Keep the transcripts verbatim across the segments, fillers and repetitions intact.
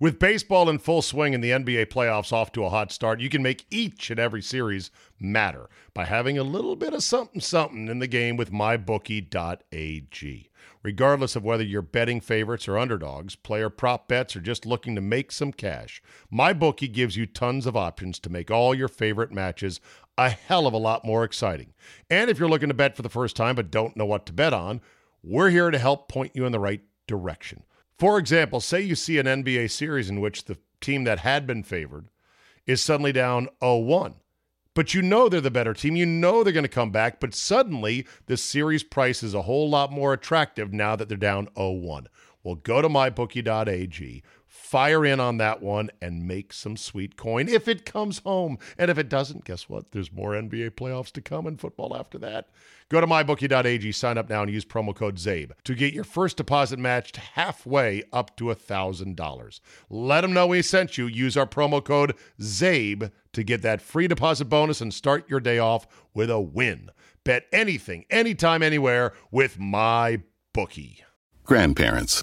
With baseball in full swing and the N B A playoffs off to a hot start, you can make each and every series matter by having a little bit of something-something in the game with my bookie dot a g. Regardless of whether you're betting favorites or underdogs, player prop bets, or just looking to make some cash, MyBookie gives you tons of options to make all your favorite matches a hell of a lot more exciting. And if you're looking to bet for the first time but don't know what to bet on, we're here to help point you in the right direction. For example, say you see an N B A series in which the team that had been favored is suddenly down oh one, but you know they're the better team. You know they're going to come back, but suddenly the series price is a whole lot more attractive now that they're down oh one. Well, go to my bookie dot a g, fire in on that one, and make some sweet coin if it comes home. And if it doesn't, guess what? There's more N B A playoffs to come and football after that. Go to my bookie dot a g, sign up now, and use promo code ZABE to get your first deposit matched halfway up to one thousand dollars. Let them know we sent you. Use our promo code ZABE to get that free deposit bonus and start your day off with a win. Bet anything, anytime, anywhere with MyBookie. Grandparents.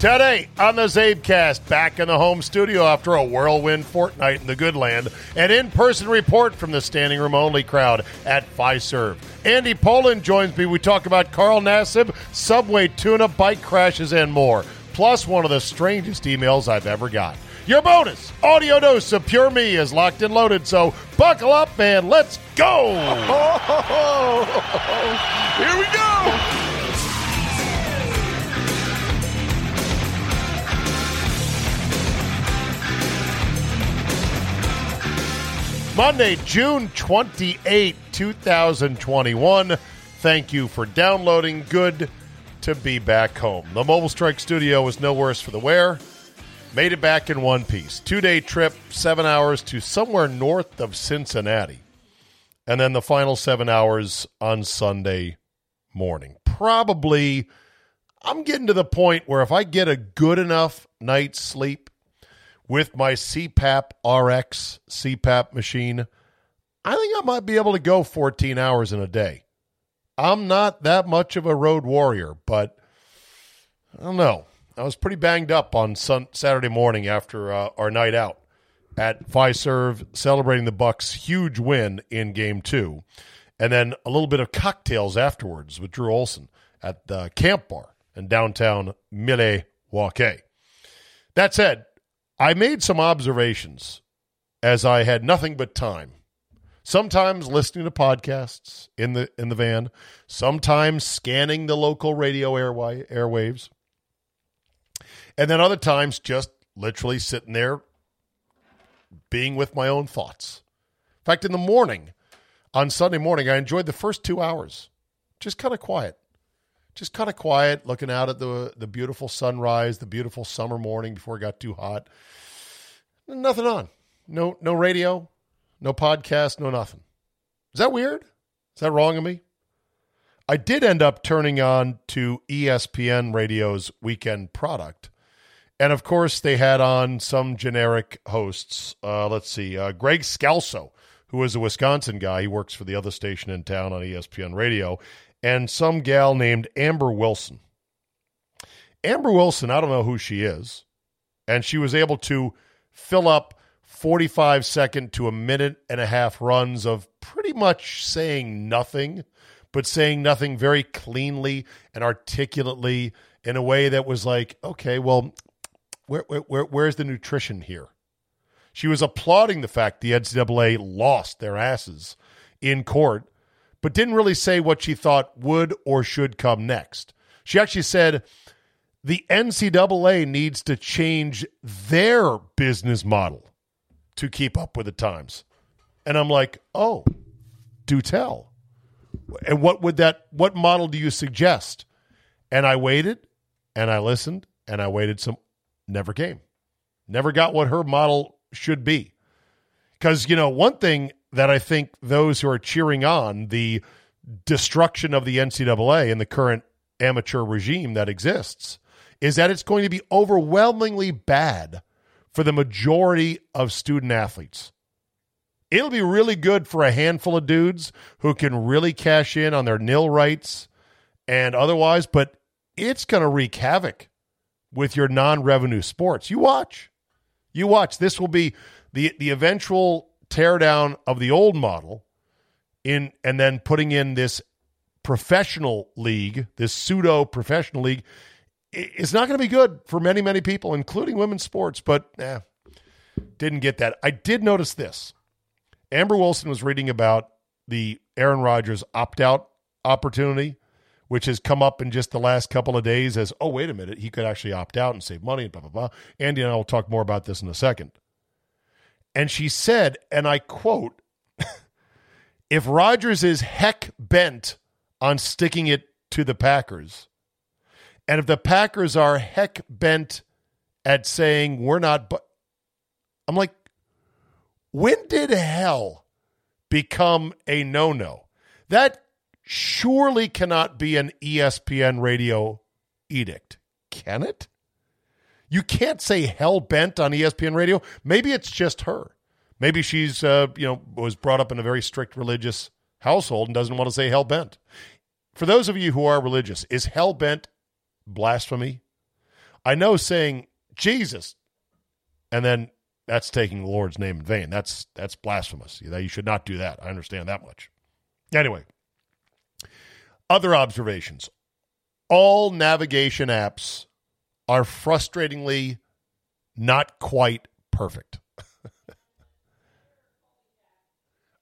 Today on the Zabecast, back in the home studio after a whirlwind fortnight in the good land, an in-person report from the standing room only crowd at Fiserv. Andy Pollin joins me. We talk about Carl Nassib, subway tune-up, bike crashes, and more. Plus, one of the strangest emails I've ever got. Your bonus audio dose of Pure Me is locked and loaded, so buckle up and let's go! Here we go! Monday, June twenty-eighth, twenty twenty-one. Thank you for downloading. Good to be back home. The Mobile Strike Studio was no worse for the wear. Made it back in one piece. Two-day trip, seven hours to somewhere north of Cincinnati. And then the final seven hours on Sunday morning. Probably, I'm getting to the point where if I get a good enough night's sleep, with my C PAP R X C PAP machine, I think I might be able to go fourteen hours in a day. I'm not that much of a road warrior, but I don't know. I was pretty banged up on sun- Saturday morning after uh, our night out at Fiserv, celebrating the Bucks' huge win in Game two, and then a little bit of cocktails afterwards with Drew Olson at the Camp Bar in downtown Milwaukee. That said, I made some observations as I had nothing but time. Sometimes listening to podcasts in the in the van, sometimes scanning the local radio airway, airwaves, and then other times just literally sitting there being with my own thoughts. In fact, in the morning, on Sunday morning, I enjoyed the first two hours. Just kind of quiet. Just kind of quiet, looking out at the the beautiful sunrise, the beautiful summer morning before it got too hot. Nothing on. No no radio, no podcast, no nothing. Is that weird? Is that wrong of me? I did end up turning on to E S P N Radio's weekend product. And, of course, they had on some generic hosts. Uh, let's see, uh, Greg Scalso, who is a Wisconsin guy. He works for the other station in town on E S P N Radio. And some gal named Amber Wilson. Amber Wilson, I don't know who she is, and she was able to fill up forty-five second to a minute and a half runs of pretty much saying nothing, but saying nothing very cleanly and articulately in a way that was like, okay, well, where, where, where's the nutrition here? She was applauding the fact the N C double A lost their asses in court, but didn't really say what she thought would or should come next. She actually said the N C double A needs to change their business model to keep up with the times. And I'm like, oh, do tell. And what would that, what model do you suggest? And I waited and I listened and I waited some, never came. Never got what her model should be. Because, you know, one thing that I think those who are cheering on the destruction of the N C double A and the current amateur regime that exists is that it's going to be overwhelmingly bad for the majority of student athletes. It'll be really good for a handful of dudes who can really cash in on their nil rights and otherwise, but it's going to wreak havoc with your non-revenue sports. You watch. You watch. This will be the the eventual teardown of the old model in and then putting in this professional league, this pseudo-professional league. It's not going to be good for many, many people, including women's sports, but eh, didn't get that. I did notice this. Amber Wilson was reading about the Aaron Rodgers opt-out opportunity, which has come up in just the last couple of days as, oh, wait a minute, he could actually opt out and save money and blah, blah, blah. Andy and I will talk more about this in a second. And she said, and I quote, if Rodgers is heck bent on sticking it to the Packers, and if the Packers are heck bent at saying we're not, bu-, I'm like, when did hell become a no-no? That surely cannot be an E S P N radio edict, can it? You can't say hell-bent on E S P N radio. Maybe it's just her. Maybe she's, uh, you know, was brought up in a very strict religious household and doesn't want to say hell-bent. For those of you who are religious, is hell-bent blasphemy? I know saying Jesus and then that's taking the Lord's name in vain. That's that's blasphemous. You know, you should not do that. I understand that much. Anyway. Other observations. All navigation apps are frustratingly not quite perfect.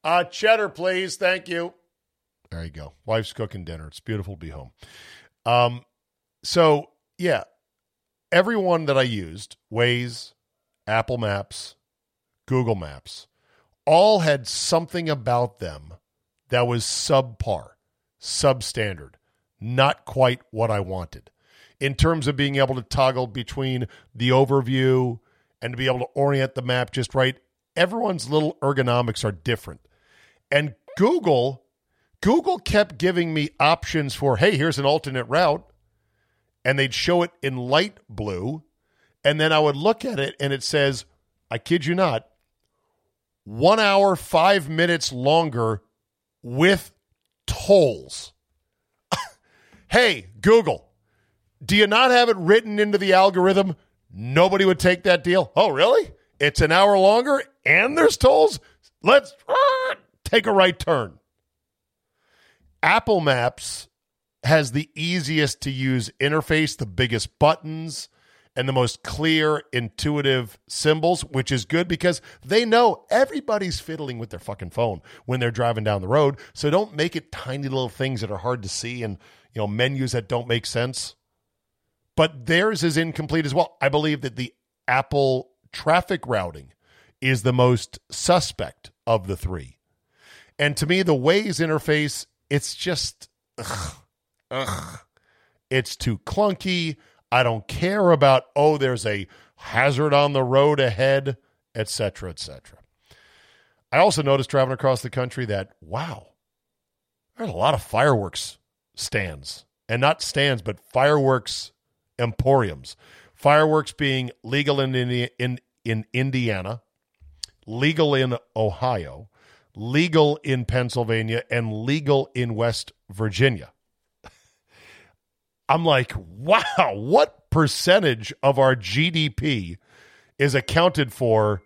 uh, cheddar, please. Thank you. There you go. Wife's cooking dinner. It's beautiful to be home. Um, so, yeah, everyone that I used, Waze, Apple Maps, Google Maps, all had something about them that was subpar. Substandard, not quite what I wanted in terms of being able to toggle between the overview and to be able to orient the map just right. Everyone's little ergonomics are different. And Google, Google kept giving me options for, hey, here's an alternate route. And they'd show it in light blue. And then I would look at it and it says, I kid you not, one hour, five minutes longer with tolls. Hey, Google, do you not have it written into the algorithm? Nobody would take that deal. Oh, really? It's an hour longer and there's tolls? Let's uh, take a right turn. Apple Maps has the easiest to use interface, the biggest buttons, and the most clear, intuitive symbols, which is good because they know everybody's fiddling with their fucking phone when they're driving down the road. So don't make it tiny little things that are hard to see and, you know, menus that don't make sense. But theirs is incomplete as well. I believe that the Apple traffic routing is the most suspect of the three. And to me, the Waze interface, it's just, ugh, ugh. It's too clunky. I don't care about, oh, there's a hazard on the road ahead, et cetera, et cetera. I also noticed traveling across the country that, wow, there's a lot of fireworks stands. And not stands, but fireworks emporiums. Fireworks being legal in, Indi- in, in Indiana, legal in Ohio, legal in Pennsylvania, and legal in West Virginia. I'm like, wow, what percentage of our G D P is accounted for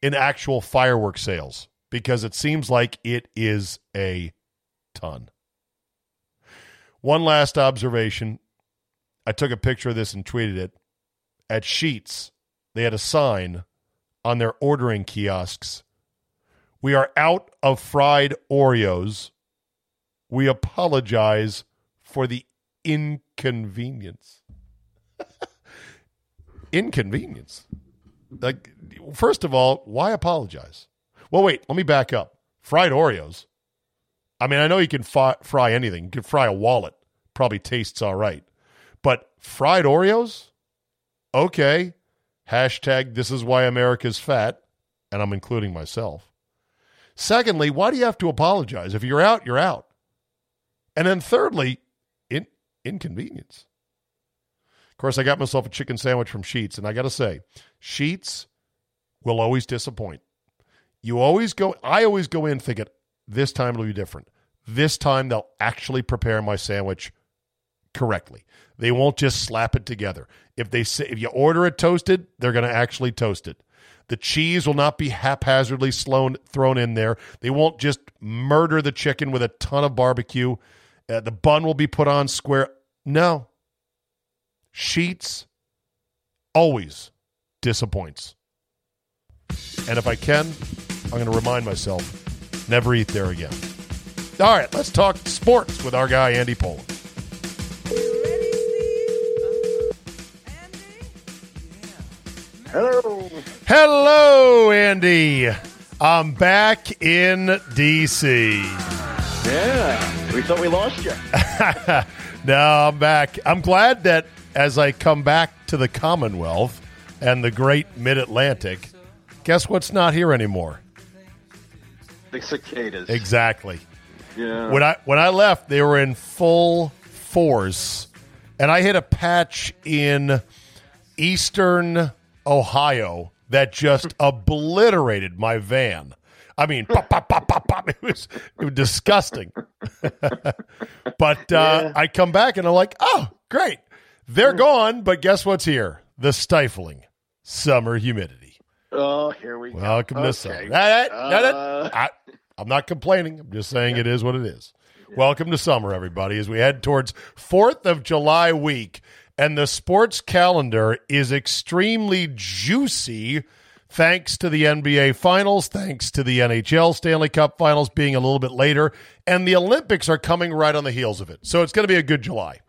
in actual fireworks sales? Because it seems like it is a ton. One last observation. I took a picture of this and tweeted it. At Sheetz, they had a sign on their ordering kiosks. We are out of fried Oreos. We apologize for the inconvenience. Inconvenience. Like, first of all, why apologize? Well, wait, let me back up. Fried Oreos. I mean, I know you can fi- fry anything. You can fry a wallet. Probably tastes all right. But fried Oreos? Okay. Hashtag, this is why America's fat. And I'm including myself. Secondly, why do you have to apologize? If you're out, you're out. And then thirdly, in- inconvenience. Of course, I got myself a chicken sandwich from Sheetz, and I got to say, Sheetz will always disappoint. You always go, I always go in thinking, this time it'll be different. This time they'll actually prepare my sandwich correctly. They won't just slap it together. If they say, if you order it toasted, they're going to actually toast it. The cheese will not be haphazardly slown, thrown in there. They won't just murder the chicken with a ton of barbecue. Uh, the bun will be put on square. No. Sheetz always disappoints. And if I can, I'm going to remind myself, never eat there again. All right, let's talk sports with our guy, Andy Pollin. Hello. Hello, Andy. I'm back in D C. Yeah. We thought we lost you. No, I'm back. I'm glad that as I come back to the Commonwealth and the great mid-Atlantic, guess what's not here anymore? The cicadas. Exactly. Yeah. When I when I left, they were in full force. And I hit a patch in eastern Ohio that just obliterated my van. I mean, pop, pop, pop, pop, pop. It was, it was disgusting. But uh, yeah. I come back and I'm like, oh, great. They're gone, but guess what's here? The stifling summer humidity. Oh, here we go. Welcome okay. to summer. That, that, that, uh... I, I'm not complaining. I'm just saying yeah. it is what it is. Yeah. Welcome to summer, everybody, as we head towards fourth of July week. And the sports calendar is extremely juicy thanks to the N B A Finals, thanks to the N H L Stanley Cup Finals being a little bit later, and the Olympics are coming right on the heels of it. So it's going to be a good July.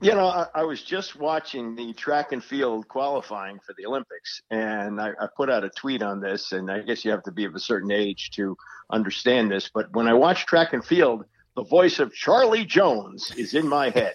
You know, I, I was just watching the track and field qualifying for the Olympics, and I, I put out a tweet on this, and I guess you have to be of a certain age to understand this, but when I watch track and field, the voice of Charlie Jones is in my head.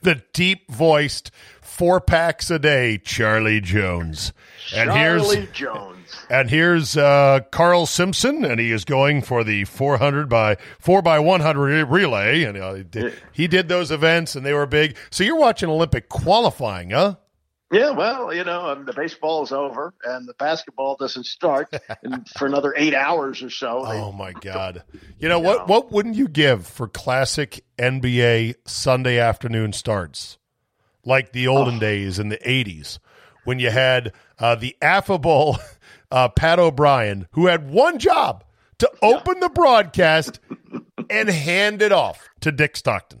The deep-voiced, four-packs-a-day Charlie Jones. And Charlie here's, Jones. And here's uh, Carl Simpson, and he is going for the four hundred by four by one hundred relay. And uh, he, did, he did those events, and they were big. So you're watching Olympic qualifying, huh? Yeah, well, you know, um, the baseball is over, and the basketball doesn't start and for another eight hours or so. They, oh, my God. You know, you what know. What wouldn't you give for classic N B A Sunday afternoon starts, like the olden oh. days in the eighties, when you had uh, the affable uh, Pat O'Brien, who had one job, to open yeah. the broadcast and hand it off to Dick Stockton.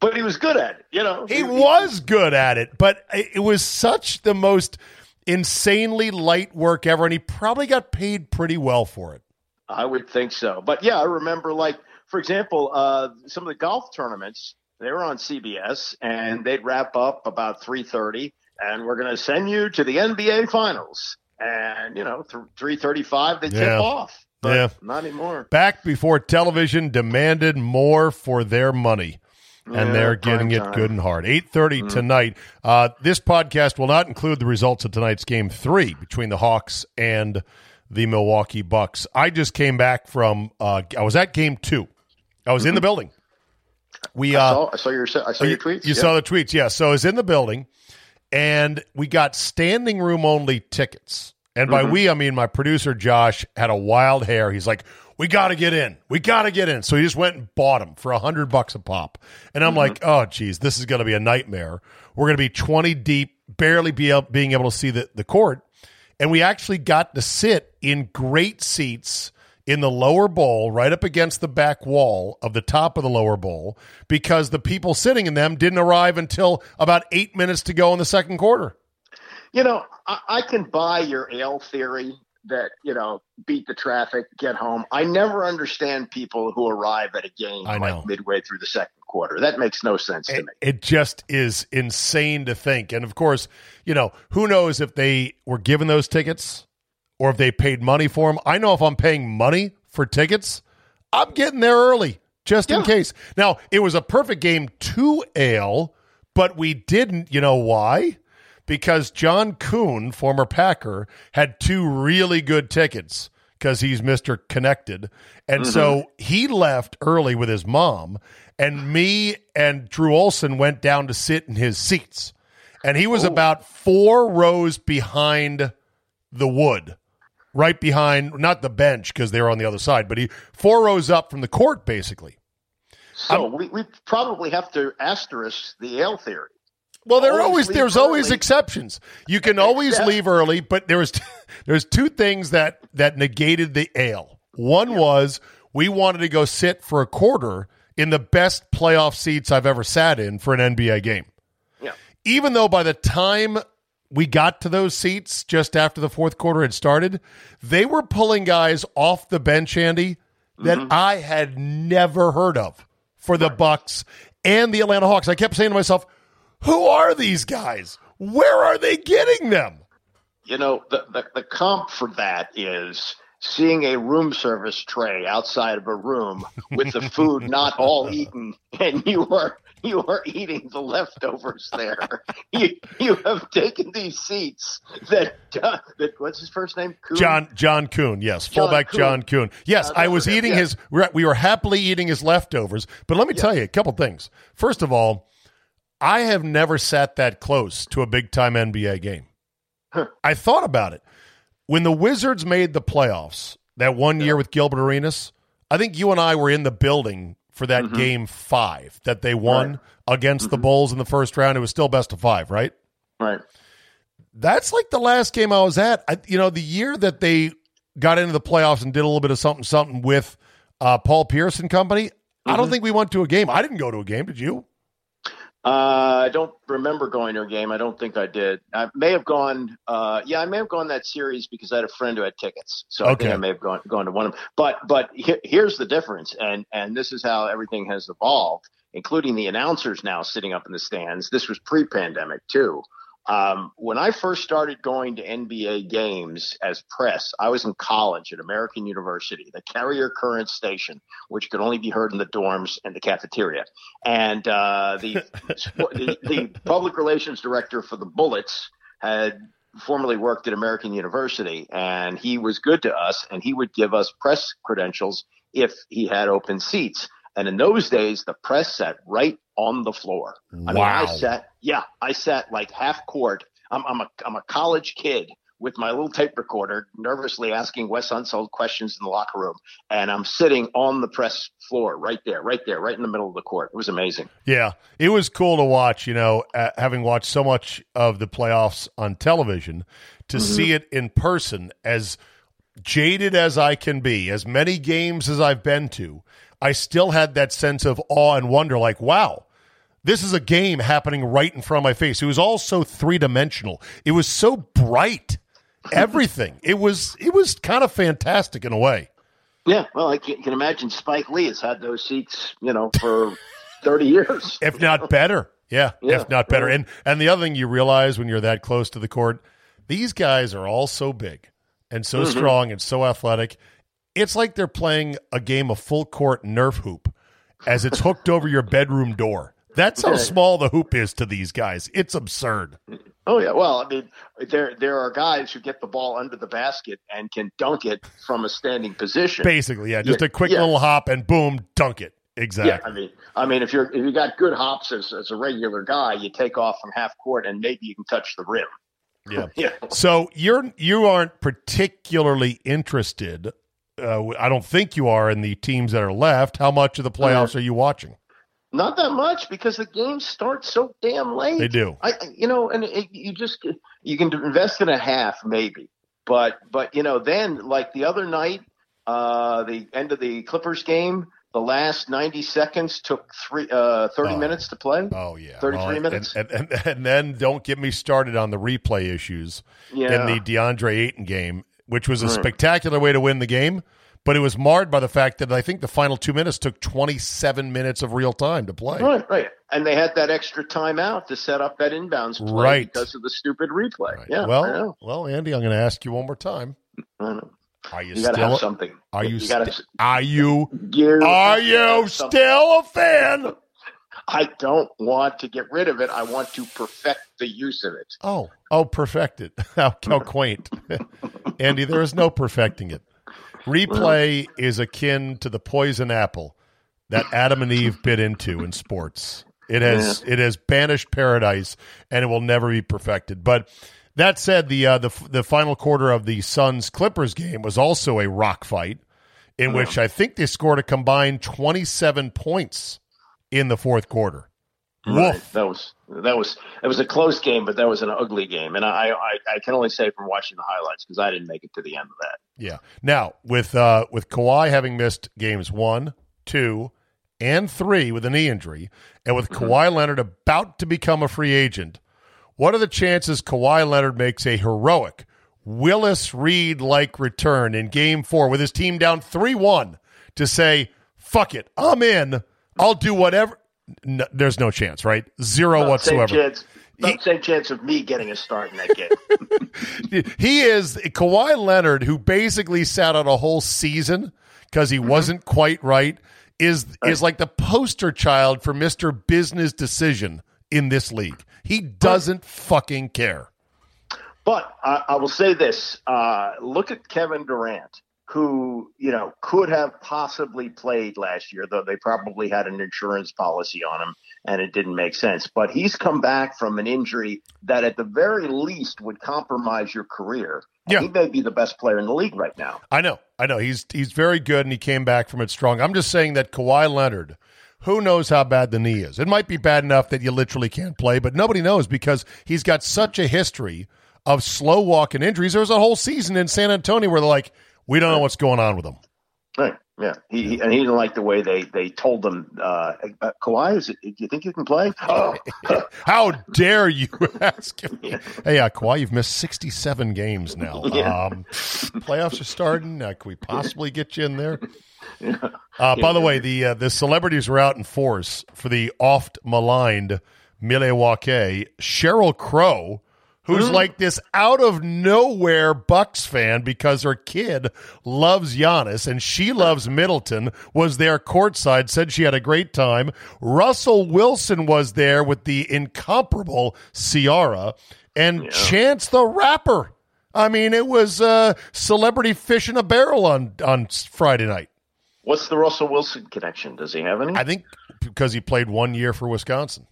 But he was good at it, you know. He, he was good at it, but it was such the most insanely light work ever, and he probably got paid pretty well for it. I would think so. But, yeah, I remember, like, for example, uh, some of the golf tournaments, they were on C B S, and they'd wrap up about three thirty, and we're going to send you to the N B A Finals. And, you know, th- three thirty-five, they yeah. tip off. But yeah. not anymore. Back before television demanded more for their money. And yeah, they're getting it good and hard. eight thirty tonight. Uh, this podcast will not include the results of tonight's game three between the Hawks and the Milwaukee Bucks. I just came back from uh, – I was at game two. I was mm-hmm. in the building. We uh, I, saw, I saw your I saw you, your tweets. You yeah. saw the tweets, yeah. So I was in the building, and we got standing room only tickets. And by mm-hmm. we, I mean my producer, Josh, had a wild hair. He's like, we got to get in. We got to get in. So he just went and bought them for one hundred bucks a pop. And I'm mm-hmm. like, oh, geez, this is going to be a nightmare. We're going to be twenty deep, barely be up, being able to see the, the court. And we actually got to sit in great seats in the lower bowl, right up against the back wall of the top of the lower bowl, because the people sitting in them didn't arrive until about eight minutes to go in the second quarter. You know, I, I can buy your ale theory that, you know, beat the traffic, get home. I never understand people who arrive at a game like midway through the second quarter. That makes no sense to it, me. It just is insane to think. And, of course, you know, who knows if they were given those tickets or if they paid money for them. I know if I'm paying money for tickets, I'm getting there early just yeah. in case. Now, it was a perfect game to ale, but we didn't. You know why? Because John Kuhn, former Packer, had two really good tickets because he's Mister Connected. And mm-hmm. so he left early with his mom, and me and Drew Olson went down to sit in his seats. And he was Ooh. about four rows behind the wood, right behind, not the bench because they were on the other side, but he four rows up from the court, basically. So we, we probably have to asterisk the ale theory. Well, there always, always there's early. always exceptions. You can always yeah. leave early, but there was there's two things that that negated the ale. One yeah. was we wanted to go sit for a quarter in the best playoff seats I've ever sat in for an N B A game. Yeah. Even though by the time we got to those seats just after the fourth quarter had started, they were pulling guys off the bench, Andy, that mm-hmm. I had never heard of for the right. Bucks and the Atlanta Hawks. I kept saying to myself, who are these guys? Where are they getting them? You know, the, the, the comp for that is seeing a room service tray outside of a room with the food not all eaten, and you are you are eating the leftovers there. you you have taken these seats that, uh, that what's his first name? Kuhn? John John Kuhn, yes. John Fullback Kuhn. John Kuhn. Yes, uh, I was eating yeah. his – we were happily eating his leftovers. But let me yeah. tell you a couple things. First of all, I have never sat that close to a big-time N B A game. Huh. I thought about it. When the Wizards made the playoffs that one yeah. year with Gilbert Arenas, I think you and I were in the building for that mm-hmm. game five that they won right. against mm-hmm. the Bulls in the first round. It was still best of five, right? Right. That's like the last game I was at. I, you know, the year that they got into the playoffs and did a little bit of something-something with uh, Paul Pierce and company, mm-hmm. I don't think we went to a game. I didn't go to a game. Did you? Uh, I don't remember going to a game. I don't think I did. I may have gone. Uh, yeah, I may have gone that series because I had a friend who had tickets, so okay. I think I may have gone gone to one of them. But but he, here's the difference, and and this is how everything has evolved, including the announcers now sitting up in the stands. This was pre-pandemic too. Um, when I first started going to N B A games as press, I was in college at American University, the Carrier Current station, which could only be heard in the dorms and the cafeteria. And uh, the, the the public relations director for the Bullets had formerly worked at American University, and he was good to us, and he would give us press credentials if he had open seats. And in those days, the press sat right on the floor. I wow. mean, I sat, yeah, I sat like half court. I'm, I'm a, I'm a college kid with my little tape recorder, nervously asking Wes Unseld questions in the locker room, and I'm sitting on the press floor, right there, right there, right in the middle of the court. It was amazing. Yeah, it was cool to watch. You know, uh, having watched so much of the playoffs on television, to mm-hmm. see it in person, as jaded as I can be, as many games as I've been to, I still had that sense of awe and wonder, like, wow, this is a game happening right in front of my face. It was all so three-dimensional. It was so bright, everything. it was it was kind of fantastic in a way. Yeah, well, I can, can imagine Spike Lee has had those seats, you know, for thirty years. If not know? better. Yeah, yeah, if not better. Right. And and the other thing you realize when you're that close to the court, these guys are all so big and so mm-hmm. strong and so athletic. It's like they're playing a game of full court Nerf hoop as it's hooked over your bedroom door. That's how small the hoop is to these guys. It's absurd. Oh, yeah. Well, I mean, there there are guys who get the ball under the basket and can dunk it from a standing position. Basically, yeah. Just yeah, a quick yeah. little hop and boom, dunk it. Exactly. Yeah, I mean, I mean, if you're if you got good hops as, as a regular guy, you take off from half court and maybe you can touch the rim. Yeah. yeah. So you're you aren't particularly interested. Uh, I don't think you are in the teams that are left. How much of the playoffs are you watching? Not that much because the games start so damn late. They do. I, you know, and it, you just you can invest in a half maybe, but but you know, then like the other night, uh, the end of the Clippers game. The last ninety seconds took three, uh, thirty oh. minutes to play. Oh, yeah. thirty-three well, minutes. And, and, and then don't get me started on the replay issues yeah. in the DeAndre Ayton game, which was a mm. spectacular way to win the game, but it was marred by the fact that I think the final two minutes took twenty-seven minutes of real time to play. Right, right. And they had that extra timeout to set up that inbounds play right. because of the stupid replay. Right. Yeah. Well, well, Andy, I'm going to ask you one more time. I know. Are you, you still have something? Are you? you sti- st- are you? Are you still a fan? I don't want to get rid of it. I want to perfect the use of it. Oh, oh, perfect it! How, how quaint, Andy. There is no perfecting it. Replay well, is akin to the poison apple that Adam and Eve bit into in sports. It has yeah. it has banished paradise, and it will never be perfected. But. That said, the uh, the the final quarter of the Suns-Clippers game was also a rock fight in oh. which I think they scored a combined twenty-seven points in the fourth quarter. Right. Woof. That was that was it was a close game, but that was an ugly game. And I, I, I can only say from watching the highlights because I didn't make it to the end of that. Yeah. Now, with uh, with Kawhi having missed games one, two, and three with a knee injury, and with mm-hmm. Kawhi Leonard about to become a free agent, what are the chances Kawhi Leonard makes a heroic Willis Reed-like return in game four with his team down three one to say, fuck it, I'm in, I'll do whatever? No, there's no chance, right? Zero not whatsoever. Same chance, not he, same chance of me getting a start in that game. He is Kawhi Leonard, who basically sat out a whole season because he mm-hmm. wasn't quite right, is right. is like the poster child for Mister Business Decision in this league. He doesn't fucking care. But I, I will say this. Uh, look at Kevin Durant, who, you know, could have possibly played last year, though they probably had an insurance policy on him and it didn't make sense. But he's come back from an injury that at the very least would compromise your career. Yeah. He may be the best player in the league right now. I know. I know. He's, he's very good, and he came back from it strong. I'm just saying that Kawhi Leonard – who knows how bad the knee is? It might be bad enough that you literally can't play, but nobody knows because he's got such a history of slow walking injuries. There was a whole season in San Antonio where they're like, we don't know what's going on with him. Right, yeah. He, he and he didn't like the way they, they told him, uh, uh, Kawhi, is it, do you think you can play? Oh. How dare you ask him? Yeah. Hey, uh, Kawhi, you've missed sixty-seven games now. Yeah. Um, playoffs are starting. Uh, can we possibly get you in there? Yeah. Uh, by yeah. the way, the uh, the celebrities were out in force for the oft-maligned Milwaukee. Sheryl Crow, who's mm-hmm. like this out-of-nowhere Bucks fan because her kid loves Giannis and she loves Middleton, was there courtside, said she had a great time. Russell Wilson was there with the incomparable Ciara, and yeah. Chance the Rapper. I mean, it was uh, celebrity fish in a barrel on, on Friday night. What's the Russell Wilson connection? Does he have any? I think because he played one year for Wisconsin.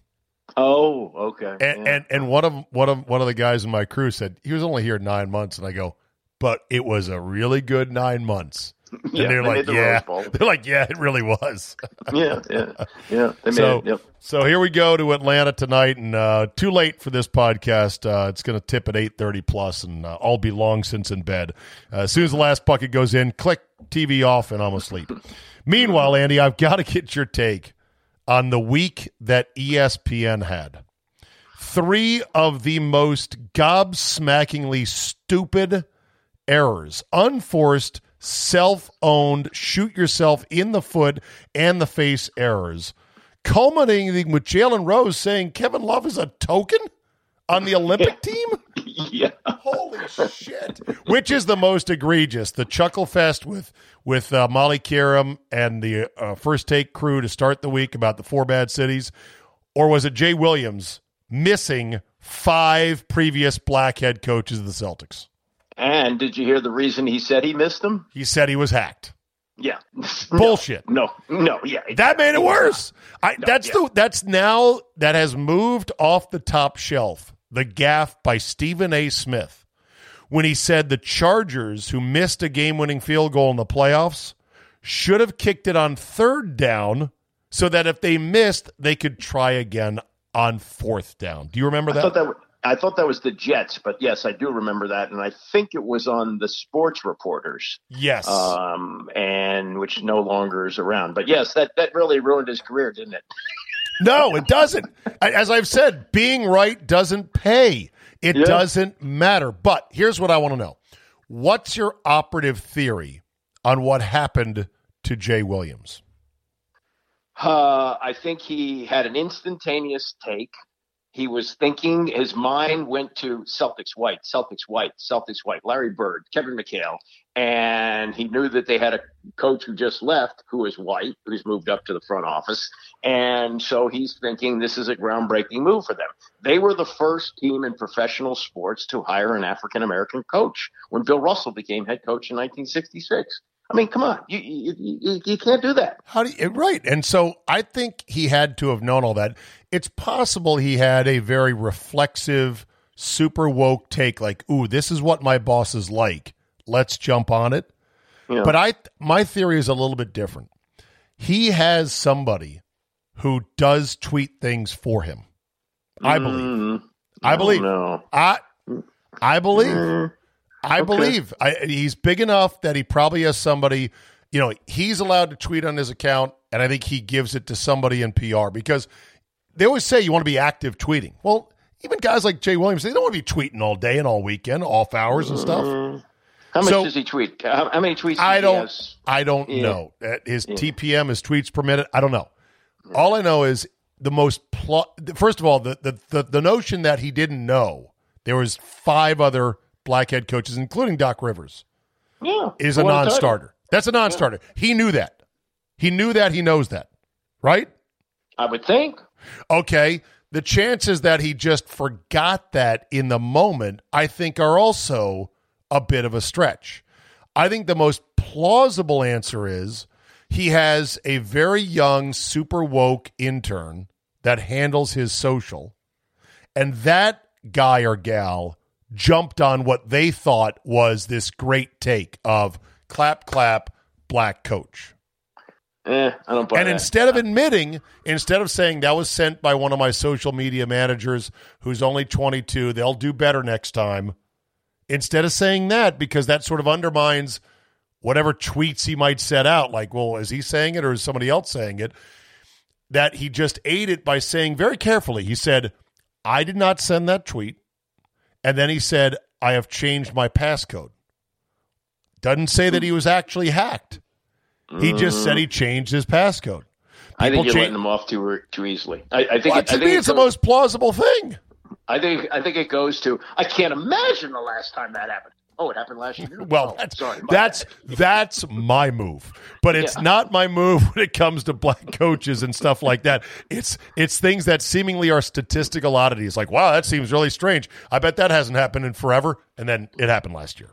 Oh, okay. And yeah. and, and one of one of one of the guys in my crew said he was only here nine months, and I go, but it was a really good nine months. And yeah, they're they like, the yeah, they're like, yeah, it really was. yeah, yeah, yeah. They so, made it. Yep. So here we go to Atlanta tonight, and uh, too late for this podcast. Uh, it's going to tip at eight thirty plus, and uh, I'll be long since in bed. Uh, as soon as the last bucket goes in, click T V off, and I'm asleep. Meanwhile, Andy, I've got to get your take on the week that E S P N had. Three of the most gobsmackingly stupid errors, unforced, self-owned, shoot yourself in the foot and the face errors, culminating with Jalen Rose saying Kevin Love is a token on the Olympic team? Yeah. Holy shit. Which is the most egregious? The Chuckle Fest with, with uh, Molly Karam and the uh, First Take crew to start the week about the four bad cities? Or was it Jay Williams missing five previous black head coaches of the Celtics? And did you hear the reason he said he missed them? He said he was hacked. Yeah. Bullshit. No, no, no yeah. Exactly. That made it worse. I, no, that's yeah. the that's now that has moved off the top shelf, the gaffe by Stephen A. Smith, when he said the Chargers, who missed a game-winning field goal in the playoffs, should have kicked it on third down so that if they missed, they could try again on fourth down. Do you remember that? I thought that, I thought that was the Jets, but yes, I do remember that. And I think it was on the Sports Reporters. Yes. Um, and which no longer is around. But yes, that, that really ruined his career, didn't it? No, it doesn't. As I've said, being right doesn't pay. It yeah. doesn't matter. But here's what I want to know. What's your operative theory on what happened to Jay Williams? Uh, I think he had an instantaneous take. He was thinking, his mind went to Celtics white, Celtics white, Celtics white, Larry Bird, Kevin McHale. And he knew that they had a coach who just left, who is white, who's moved up to the front office. And so he's thinking this is a groundbreaking move for them. They were the first team in professional sports to hire an African-American coach when Bill Russell became head coach in nineteen sixty-six. I mean, come on, you you, you you can't do that. How do you, right? And so I think he had to have known all that. It's possible he had a very reflexive, super woke take, like, "Ooh, this is what my boss is like. Let's jump on it." Yeah. But I, my theory is a little bit different. He has somebody who does tweet things for him. I believe. Mm, I believe. No. I I believe. Mm. I okay. believe I, he's big enough that he probably has somebody, you know, he's allowed to tweet on his account, and I think he gives it to somebody in P R because they always say you want to be active tweeting. Well, even guys like Jay Williams, they don't want to be tweeting all day and all weekend, off hours and stuff. Mm. How much so, does he tweet? How, how many tweets does I don't, he has? I don't yeah. know. His yeah. T P M, his tweets per minute, I don't know. Yeah. All I know is the most pl- – first of all, the, the, the, the notion that he didn't know there was five other – black head coaches, including Doc Rivers, yeah, is a non-starter. That's a non-starter. Yeah. He knew that. He knew that. He knows that, right? I would think. Okay. The chances that he just forgot that in the moment, I think, are also a bit of a stretch. I think the most plausible answer is he has a very young, super woke intern that handles his social, and that guy or gal jumped on what they thought was this great take of clap, clap, black coach. Eh, I don't buy and that. Instead of admitting, instead of saying that was sent by one of my social media managers who's only twenty-two, they'll do better next time. Instead of saying that, because that sort of undermines whatever tweets he might set out, like, well, is he saying it or is somebody else saying it? That he just ate it by saying very carefully, he said, I did not send that tweet. And then he said, I have changed my passcode. Doesn't say that he was actually hacked. He just said he changed his passcode. People I think you're cha- letting him off too, too easily. I, I think well, it, to I me, think it's it goes, the most plausible thing. I think I think it goes to, I can't imagine the last time that happened. Oh, it happened last year? Well, oh, that's sorry, that's, that's my move. But it's yeah. not my move when it comes to black coaches and stuff like that. It's it's things that seemingly are statistical oddities. Like, wow, that seems really strange. I bet that hasn't happened in forever. And then it happened last year.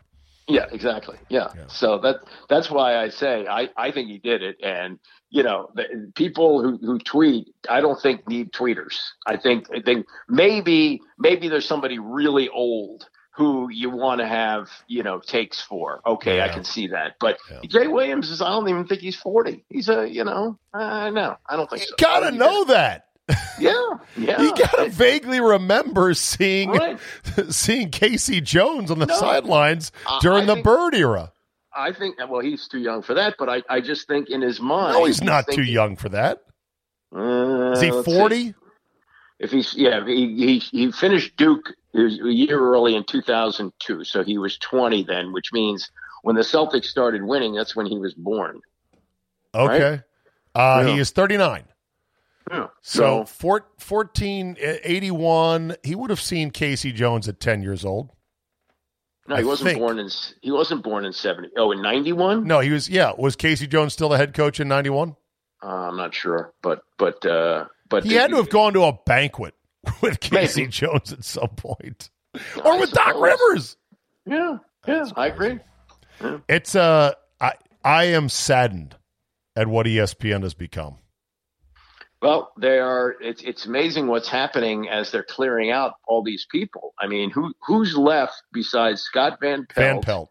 Yeah, exactly. Yeah. yeah. So that that's why I say I, I think he did it. And, you know, the, people who, who tweet, I don't think need tweeters. I think, I think maybe maybe there's somebody really old who you want to have, you know, takes for. Okay, yeah. I can see that. But yeah. Jay Williams is, I don't even think he's forty. He's a, you know, uh, no, I don't think you so. You got to know that. Yeah, yeah. You got to vaguely remember seeing right. seeing K C. Jones on the no, sidelines during I, I the think, Bird era. I think, well, he's too young for that, but I, I just think in his mind. No, he's not he's thinking, too young for that. Uh, is he forty? See. If he's, yeah, he, he, he finished Duke a year early in two thousand two, so he was twenty then, which means when the Celtics started winning, that's when he was born. Okay. Right? Uh, yeah. He is thirty-nine. Yeah. So, so four, fourteen eighty-one, he would have seen K C. Jones at ten years old. No, he wasn't think. born in he wasn't born in seventy. Oh, in ninety-one? No, he was, yeah. Was K C. Jones still the head coach in ninety-one? Uh, I'm not sure, but, but, uh, But he had to have gone to a banquet with K C. Jones at some point, or with Doc Rivers. Yeah, yeah, I agree. Yeah. It's uh, I I am saddened at what E S P N has become. Well, they are. It's it's amazing what's happening as they're clearing out all these people. I mean, who who's left besides Scott Van Pelt, Van Pelt.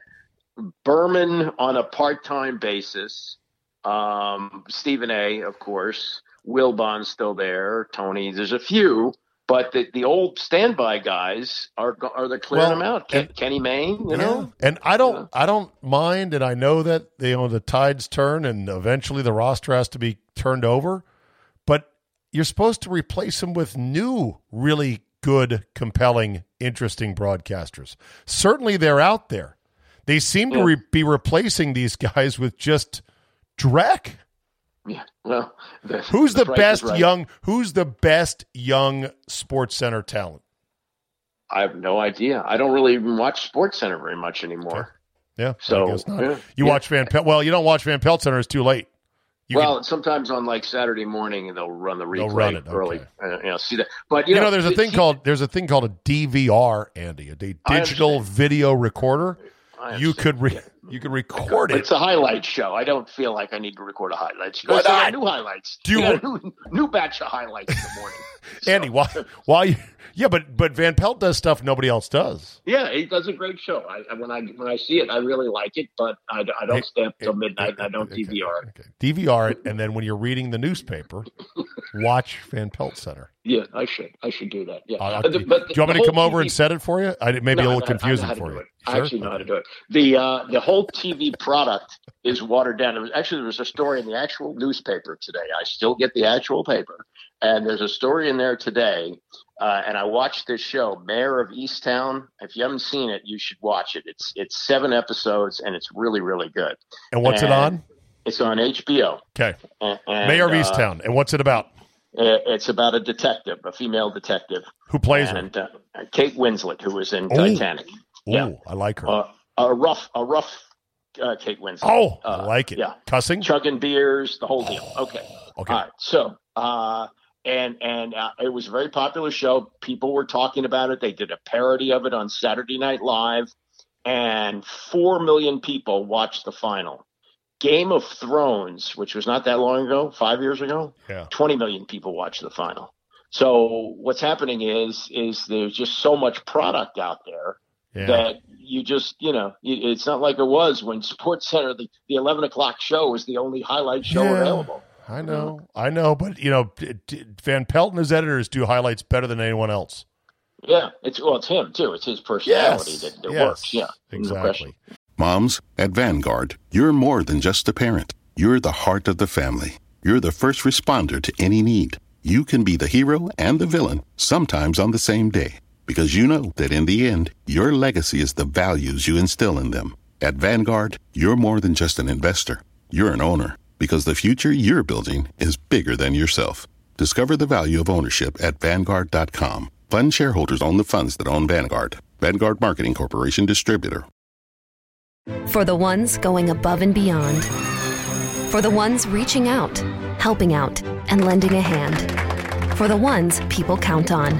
Berman on a part-time basis, um, Stephen A. of course. Wilbon's still there. Tony, there's a few, But the, the old standby guys are are the clearing well, them out. Ken, and, Kenny Mayne, you know. Yeah. And I don't yeah. I don't mind, and I know that you know the tides turn, and eventually the roster has to be turned over. But you're supposed to replace them with new, really good, compelling, interesting broadcasters. Certainly, they're out there. They seem yeah. to re- be replacing these guys with just dreck. Yeah. Well, the, who's the, the best right. young? Who's the best young Sports Center talent? I have no idea. I don't really even watch Sports Center very much anymore. Okay. Yeah. So I guess not. Yeah, you yeah. watch Van Pelt. Well, you don't watch Van Pelt Center. It's too late. You well, can, sometimes on like Saturday morning, they'll run the replay they'll run it. early. Okay. Uh, you know, see that. But you, you know, know, there's a thing see, called there's a thing called a D V R, Andy, a digital video recorder. You could re- yeah. you could record it. It's a highlight show. I don't feel like I need to record a highlight show. Well, I got new highlights. Do you re- new, new batch of highlights in the morning. So. Andy, why? Why? You, yeah, but but Van Pelt does stuff nobody else does. Yeah, he does a great show. I, when I when I see it, I really like it. But I, I don't it, stay up till midnight. It, it, I don't okay, D V R it. Okay. D V R it, and then when you're reading the newspaper, watch Van Pelt Center. Yeah, I should. I should do that. Yeah. Uh, but the, but the, do you want me to come over T V, and set it for you? I, it may be no, a little confusing for you. Sure? I actually know okay. how to do it. The uh, the whole T V product is watered down. It was, actually, there was a story in the actual newspaper today. I still get the actual paper, and there's a story in there today. Uh, and I watched this show, Mare of Easttown. If you haven't seen it, you should watch it. It's it's seven episodes, and it's really really good. And what's and it on? It's on H B O. Okay. And, and, Mare of uh, Easttown. And what's it about? It's about a detective, a female detective. Who plays and, her? Uh, Kate Winslet, who was in Ooh. Titanic. Ooh, yeah. I like her. Uh, a rough, a rough uh, Kate Winslet. Oh, uh, I like it. Yeah. Cussing? Chugging beers, the whole deal. Okay. Okay. All right. So, uh, and and uh, it was a very popular show. People were talking about it. They did a parody of it on Saturday Night Live, and four million people watched the final. Game of Thrones, which was not that long ago, five years ago, yeah. twenty million people watched the final. So what's happening is is there's just so much product out there yeah. that you just, you know, it's not like it was when SportsCenter, the, the eleven o'clock show was the only highlight show yeah, available. I know, I know. But, you know, Van Pelt and his editors do highlights better than anyone else. Yeah. it's Well, it's him, too. It's his personality yes. that, that yes. works. Yeah, exactly. Moms, at Vanguard, you're more than just a parent. You're the heart of the family. You're the first responder to any need. You can be the hero and the villain, sometimes on the same day, because you know that in the end, your legacy is the values you instill in them. At Vanguard, you're more than just an investor. You're an owner, because the future you're building is bigger than yourself. Discover the value of ownership at Vanguard dot com. Fund shareholders own the funds that own Vanguard. Vanguard Marketing Corporation Distributor. For the ones going above and beyond. For the ones reaching out, helping out, and lending a hand. For the ones people count on.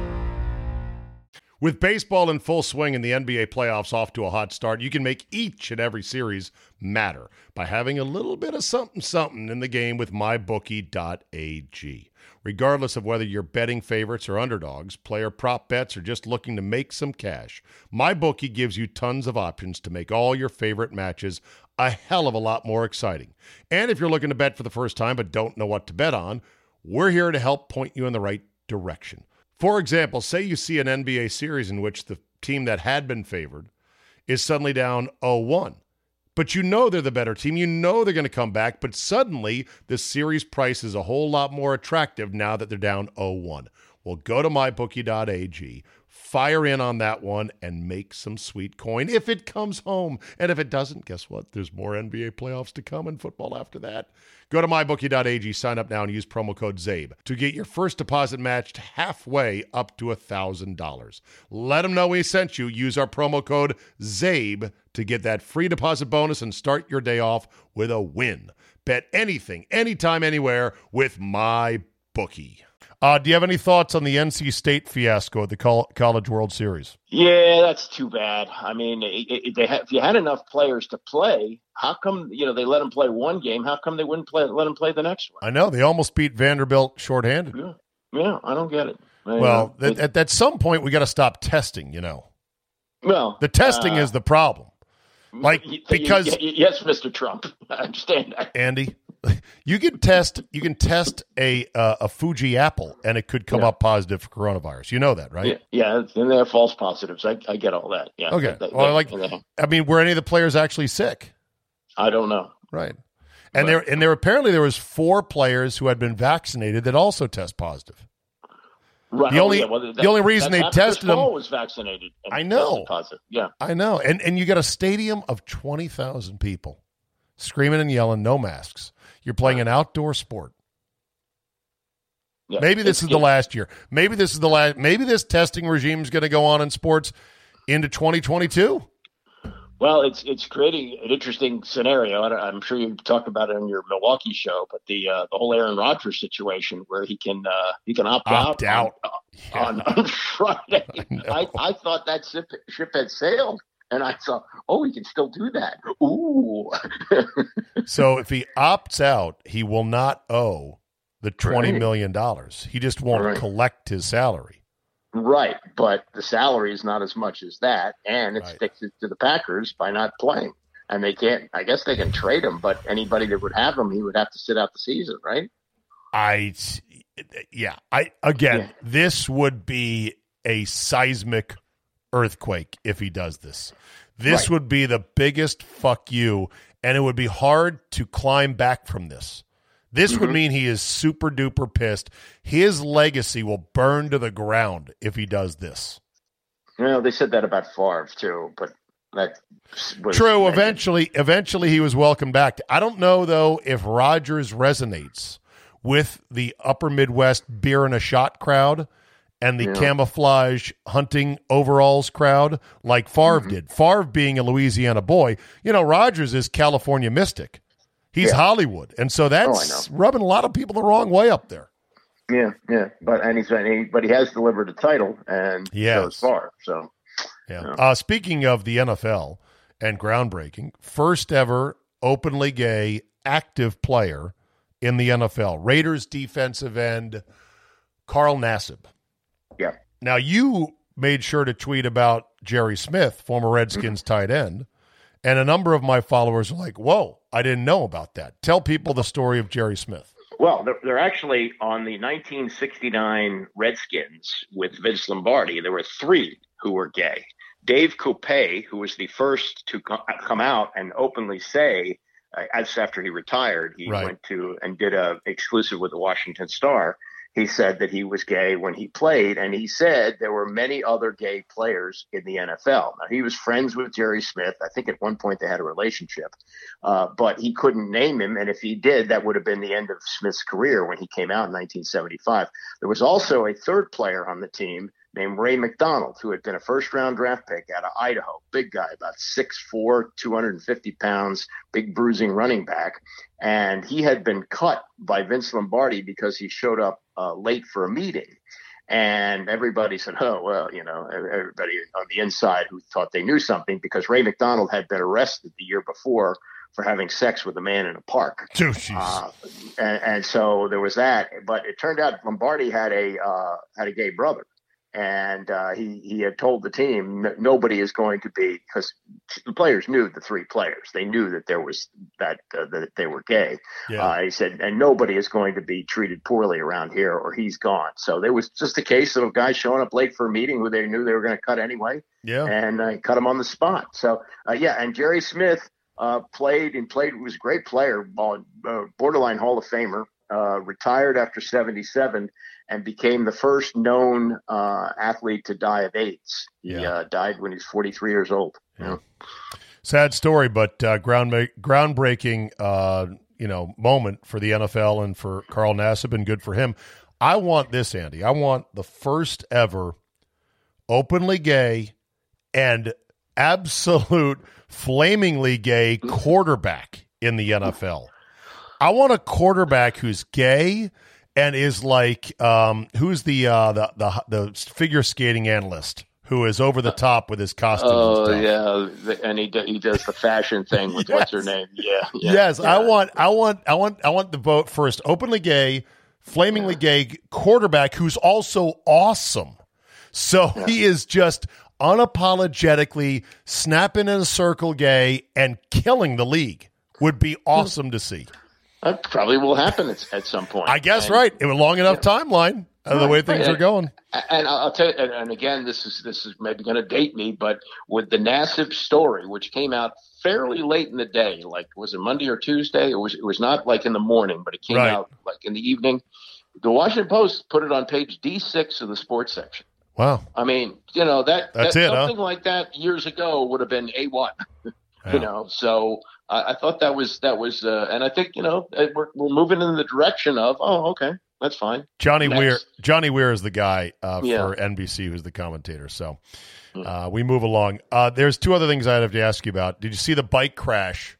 With baseball in full swing and the N B A playoffs off to a hot start, you can make each and every series matter by having a little bit of something-something in the game with my bookie dot a g. Regardless of whether you're betting favorites or underdogs, player prop bets, or just looking to make some cash, MyBookie gives you tons of options to make all your favorite matches a hell of a lot more exciting. And if you're looking to bet for the first time but don't know what to bet on, we're here to help point you in the right direction. For example, say you see an N B A series in which the team that had been favored is suddenly down oh one, but you know they're the better team. You know they're going to come back, but suddenly the series price is a whole lot more attractive now that they're down oh one. Well, go to my bookie dot a g, fire in on that one, and make some sweet coin if it comes home. And if it doesn't, guess what? There's more N B A playoffs to come and football after that. Go to my bookie dot a g, sign up now, and use promo code ZABE to get your first deposit matched halfway up to one thousand dollars. Let them know we sent you. Use our promo code ZABE to get that free deposit bonus and start your day off with a win. Bet anything, anytime, anywhere with MyBookie. Uh, do you have any thoughts on the N C State fiasco at the College World Series? Yeah, that's too bad. I mean, it, it, they ha- if you had enough players to play, how come you know they let them play one game? How come they wouldn't play let them play the next one? I know. They almost beat Vanderbilt shorthanded. Yeah, yeah I don't get it. I, well, uh, it, at, at some point, we got to stop testing, you know. Well, the testing uh, is the problem. Like because y- y- Yes, Mister Trump, I understand that. Andy? You can test. You can test a uh, a Fuji apple, and it could come yeah. up positive for coronavirus. You know that, right? Yeah, yeah, and they're false positives. I, I get all that. Yeah. Okay. They, they, well, like, they, I mean, were any of the players actually sick? I don't know. Right. And but, there, and there apparently there was four players who had been vaccinated that also test positive. Right. The only oh, yeah. well, that, the only reason they tested them was vaccinated. And I know. Positive. Yeah. I know. And and you got a stadium of twenty thousand people screaming and yelling, no masks. You're playing an outdoor sport. Yeah, maybe this is the last year. Maybe this is the last. Maybe this testing regime is going to go on in sports into twenty twenty-two. Well, it's it's creating an interesting scenario. I'm sure you talked about it on your Milwaukee show, but the uh, the whole Aaron Rodgers situation where he can uh, he can opt, opt out, out. On, yeah. on, on Friday. I, I, I thought that ship, ship had sailed. And I thought, oh, we can still do that. Ooh. So if he opts out, he will not owe the twenty million dollars. He just won't right. collect his salary. Right. But the salary is not as much as that. And it right. sticks it to the Packers by not playing. And they can't, I guess they can trade him, but anybody that would have him, he would have to sit out the season, right? I, yeah. I, again, yeah. this would be a seismic earthquake if he does this. This right. would be the biggest fuck you, and it would be hard to climb back from this. This mm-hmm. would mean he is super duper pissed. His legacy will burn to the ground if he does this. You know, they said that about Favre too, but that was true. Eventually, eventually he was welcomed back. I don't know though if Rodgers resonates with the upper Midwest beer and a shot crowd and the yeah. camouflage hunting overalls crowd like Favre mm-hmm. did. Favre being a Louisiana boy. You know, Rodgers is California mystic. He's yeah. Hollywood. And so that's oh, rubbing a lot of people the wrong way up there. Yeah, yeah. But and he's, he, but he has delivered a title, and yes. so is Favre. So, yeah. yeah. Uh, speaking of the N F L and groundbreaking, first ever openly gay active player in the N F L, Raiders defensive end Carl Nassib. Yeah. Now, you made sure to tweet about Jerry Smith, former Redskins mm-hmm. tight end, and a number of my followers are like, whoa, I didn't know about that. Tell people the story of Jerry Smith. Well, they're, they're actually on the nineteen sixty-nine Redskins with Vince Lombardi. There were three who were gay. Dave Coupe, who was the first to co- come out and openly say, uh, as after he retired, he right. went to and did an exclusive with the Washington Star. He said that he was gay when he played, and he said there were many other gay players in the N F L. Now, he was friends with Jerry Smith. I think at one point they had a relationship, uh, but he couldn't name him, and if he did, that would have been the end of Smith's career when he came out in nineteen seventy-five. There was also a third player on the team named Ray McDonald, who had been a first-round draft pick out of Idaho. Big guy, about six foot four, two hundred fifty pounds, big bruising running back. And he had been cut by Vince Lombardi because he showed up uh, late for a meeting. And everybody said, oh, well, you know, everybody on the inside who thought they knew something, because Ray McDonald had been arrested the year before for having sex with a man in a park. Oh, uh, and, and so there was that. But it turned out Lombardi had a uh, had a gay brother. And uh, he, he had told the team that nobody is going to be, because the players knew the three players. They knew that there was that uh, that they were gay. Yeah. Uh, he said, and nobody is going to be treated poorly around here or he's gone. So there was just a case of a guy showing up late for a meeting who they knew they were going to cut anyway. Yeah. And uh, cut him on the spot. So, uh, yeah. And Jerry Smith uh, played and played, was a great player, borderline Hall of Famer, uh, retired after seventy-seven. And became the first known uh, athlete to die of AIDS. He yeah. uh, died when he was forty-three years old. Yeah. Yeah. Sad story, but uh, ground groundbreaking, uh, you know, moment for the N F L and for Carl Nassib, and good for him. I want this, Andy. I want the first ever openly gay and absolute flamingly gay quarterback in the N F L. I want a quarterback who's gay and is like, um, who's the, uh, the the the figure skating analyst who is over the top with his costume? Oh, and yeah, and he do, he does the fashion thing with yes. what's her name? Yeah. yeah yes, yeah. I want I want I want I want the vote first. Openly gay, flamingly yeah. gay quarterback who's also awesome. So yeah. he is just unapologetically snapping in a circle gay and killing the league. Would be awesome to see. That probably will happen at, at some point. I guess, and, right. It was a long enough yeah. timeline of the way things and, are going. And I'll tell you, and, and again, this is this is maybe going to date me, but with the Nassib story, which came out fairly late in the day, like was it Monday or Tuesday? It was, it was not like in the morning, but it came right. out like in the evening. The Washington Post put it on page D six of the sports section. Wow. I mean, you know, that, That's that it, something huh? like that years ago would have been A one, yeah. you know, so – I thought that was that was, uh, and I think you know we're we're moving in the direction of oh okay that's fine. Johnny Next. Weir Johnny Weir is the guy uh, yeah. for N B C who's the commentator. So uh, we move along. Uh, there's two other things I have to ask you about. Did you see the bike crash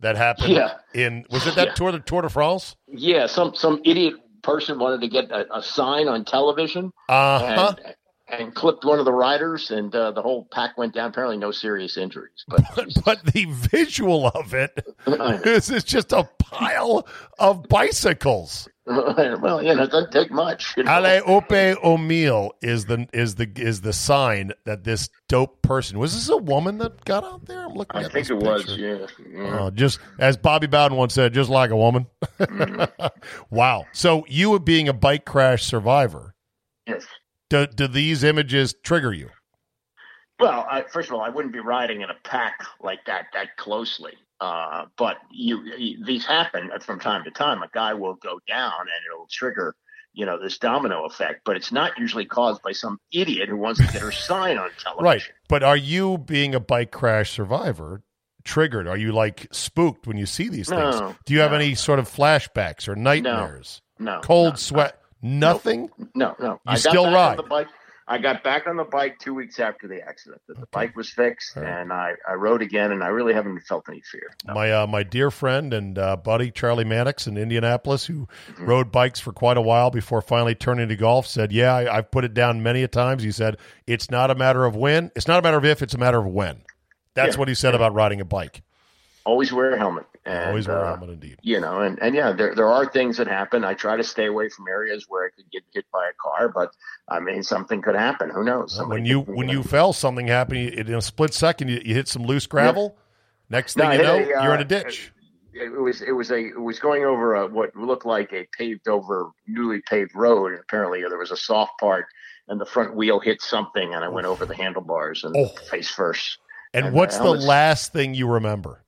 that happened? Yeah. In was it that yeah. Tour de Tour de France? Yeah. Some some idiot person wanted to get a, a sign on television. Uh huh. And clipped one of the riders, and uh, the whole pack went down. Apparently, no serious injuries. But but, but the visual of it is it's just a pile of bicycles. Well, you know, it doesn't take much. You know? Ale Ope O'Meal is the is the is the sign that this dope person was. This a woman that got out there? I'm looking. I at think it picture. was. Yeah. yeah. Uh, just as Bobby Bowden once said, just like a woman. Mm. Wow. So you being a bike crash survivor. Yes. Do, do these images trigger you? Well, I, first of all, I wouldn't be riding in a pack like that that closely. Uh, but you, you, these happen from time to time. A guy will go down, and it'll trigger, you know, this domino effect. But it's not usually caused by some idiot who wants to get her sign on television. Right. But are you, being a bike crash survivor, triggered? Are you like spooked when you see these no, things? Do you no, have any sort of flashbacks or nightmares? No, no cold no, sweat. No. Nothing? No, no. no. You I got still back ride. On the bike. I got back on the bike two weeks after the accident. The okay. bike was fixed, right. and I, I rode again, and I really haven't felt any fear. No. My uh, my dear friend and uh, buddy, Charlie Mannix in Indianapolis, who mm-hmm. rode bikes for quite a while before finally turning to golf, said, yeah, I, I've put it down many a times. He said, it's not a matter of when. It's not a matter of if. It's a matter of when. That's yeah. what he said yeah. about riding a bike. Always wear a helmet. And, Always wear a helmet, uh, indeed. You know, and, and yeah, there there are things that happen. I try to stay away from areas where I could get hit by a car, but I mean, something could happen. Who knows? Somebody when you could, when you, know. you fell, something happened. In a split second, you, you hit some loose gravel. Yeah. Next thing no, you know, a, you're in a ditch. It, it was it was a it was going over a, what looked like a paved over newly paved road, and apparently there was a soft part, and the front wheel hit something, and I went oh. over the handlebars and oh. face first. And, and what's the last thing you remember?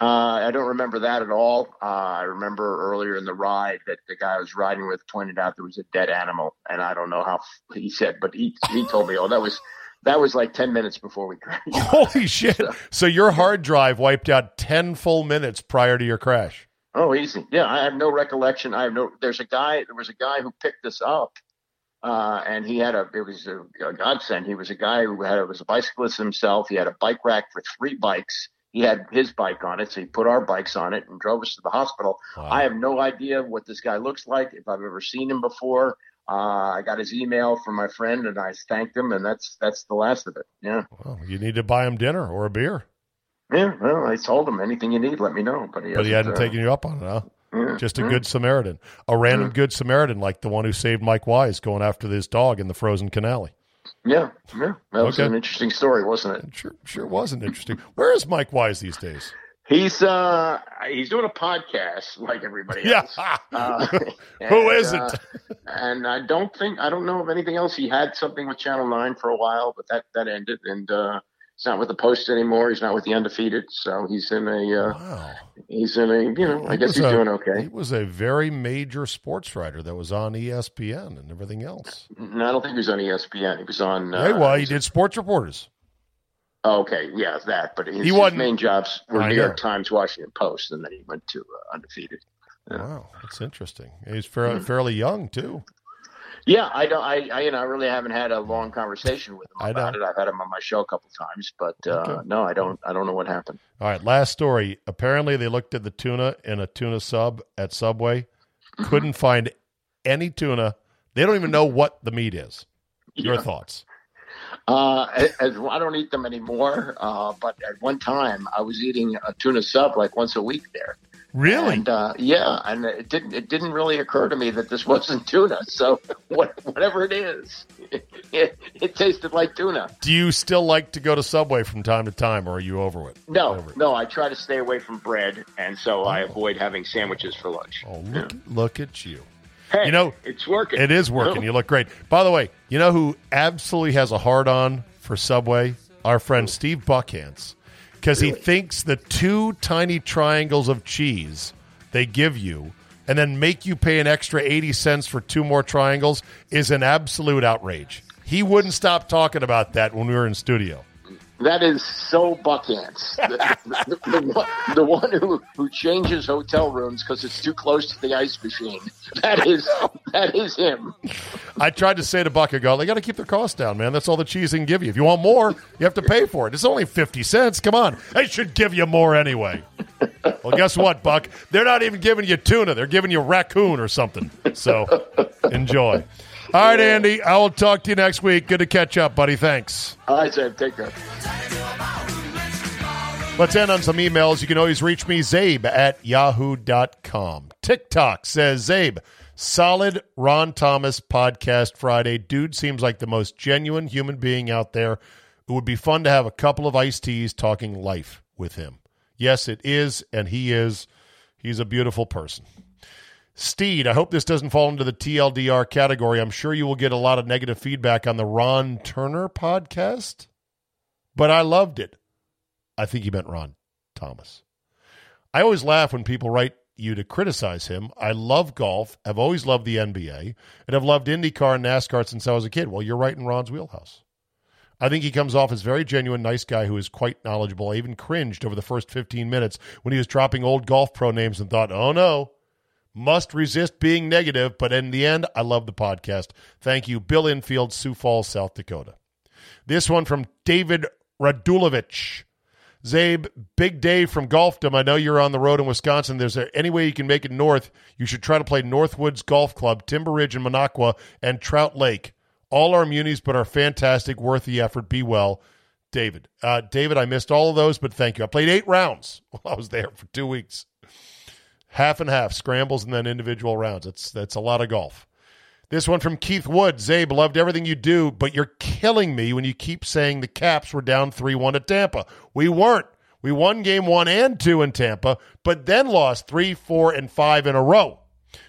Uh, I don't remember that at all. Uh, I remember earlier in the ride that the guy I was riding with pointed out there was a dead animal, and I don't know how he said, but he he told me, oh, that was that was like ten minutes before we crashed. Holy shit! So, so your hard drive wiped out ten full minutes prior to your crash. Oh, easy. Yeah, I have no recollection. I have no. There's a guy. There was a guy who picked us up, uh, and he had a. It was a, a godsend. He was a guy who had was a bicyclist himself. He had a bike rack for three bikes. He had his bike on it, so he put our bikes on it and drove us to the hospital. Wow. I have no idea what this guy looks like, if I've ever seen him before. Uh, I got his email from my friend, and I thanked him, and that's that's the last of it. Yeah. Well, you need to buy him dinner or a beer. Yeah, well, I told him, anything you need, let me know. But he, but he hadn't uh, taken you up on it, huh? Yeah, Just a yeah. good Samaritan. A random yeah. good Samaritan, like the one who saved Mike Wise going after this dog in the frozen canal. Yeah, yeah, that was okay. an interesting story, wasn't it? Sure, sure was an interesting. Where is Mike Wise these days? He's uh, he's doing a podcast like everybody yeah. else. Uh, and, Who isn't? Uh, and I don't think I don't know of anything else. He had something with Channel Nine for a while, but that that ended, and uh, he's not with the Post anymore. He's not with the Undefeated, so he's in a uh, wow. he's in a you know. He I guess he's a, doing okay. He was a very major sports writer that was on E S P N and everything else. No, I don't think he was on E S P N. He was on. Uh, hey, well, he did Sports Reporters. Oh, okay, yeah, that. But his, he his main jobs were I New know. York Times, Washington Post, and then he went to uh, Undefeated. Yeah. Wow, that's interesting. He's fairly, mm-hmm. fairly young too. Yeah, I don't. I, I you know I really haven't had a long conversation with him about it. I've had him on my show a couple times, but uh, okay. no, I don't. I don't know what happened. All right, last story. Apparently, they looked at the tuna in a tuna sub at Subway, couldn't find any tuna. They don't even know what the meat is. Your yeah. thoughts? Uh, as, I don't eat them anymore, uh, but at one time I was eating a tuna sub like once a week there. Really? And, uh, yeah, and it didn't it didn't really occur to me that this wasn't tuna. So what, whatever it is, it, it, it tasted like tuna. Do you still like to go to Subway from time to time, or are you over it? No, over it? no, I try to stay away from bread, and so oh. I avoid having sandwiches for lunch. Oh, look, yeah. look at you. Hey, you know, it's working. It is working. You look great. By the way, you know who absolutely has a hard-on for Subway? Our friend Steve Buckhantz. Because really? he thinks the two tiny triangles of cheese they give you and then make you pay an extra eighty cents for two more triangles is an absolute outrage. He wouldn't stop talking about that when we were in studio. That is so Buckhantz. The, the, the, the one, the one who, who changes hotel rooms because it's too close to the ice machine. That is that is him. I tried to say to Buck, I go, they got to keep their costs down, man. That's all the cheese they can give you. If you want more, you have to pay for it. It's only fifty cents. Come on. They should give you more anyway. Well, guess what, Buck? They're not even giving you tuna. They're giving you raccoon or something. So enjoy. All right, Andy, I will talk to you next week. Good to catch up, buddy. Thanks. All right, Zabe. Take care. Let's end on some emails. You can always reach me, Zabe, at yahoo dot com. TikTok says, Zabe, solid Ron Thomas podcast Friday. Dude seems like the most genuine human being out there. It would be fun to have a couple of iced teas talking life with him. Yes, it is, and he is. He's a beautiful person. Steed, I hope this doesn't fall into the T L D R category. I'm sure you will get a lot of negative feedback on the Ron Turner podcast, but I loved it. I think he meant Ron Thomas. I always laugh when people write you to criticize him. I love golf, have always loved the N B A, and have loved IndyCar and NASCAR since I was a kid. Well, you're right in Ron's wheelhouse. I think he comes off as very genuine, nice guy who is quite knowledgeable. I even cringed over the first fifteen minutes when he was dropping old golf pro names and thought, oh no. Must resist being negative, but in the end, I love the podcast. Thank you, Bill Infield, Sioux Falls, South Dakota. This one from David Radulovich. Zabe, big day from Golfdom. I know you're on the road in Wisconsin. There's there any way you can make it north? You should try to play Northwoods Golf Club, Timber Ridge and Minocqua, and Trout Lake. All our munis, but are fantastic, worth the effort. Be well, David. Uh, David, I missed all of those, but thank you. I played eight rounds while I was there for two weeks. Half and half, scrambles and then individual rounds. That's that's a lot of golf. This one from Keith Wood. Zabe, loved everything you do, but you're killing me when you keep saying the Caps were down three one at Tampa. We weren't. We won game one and two in Tampa, but then lost three, four, and five in a row.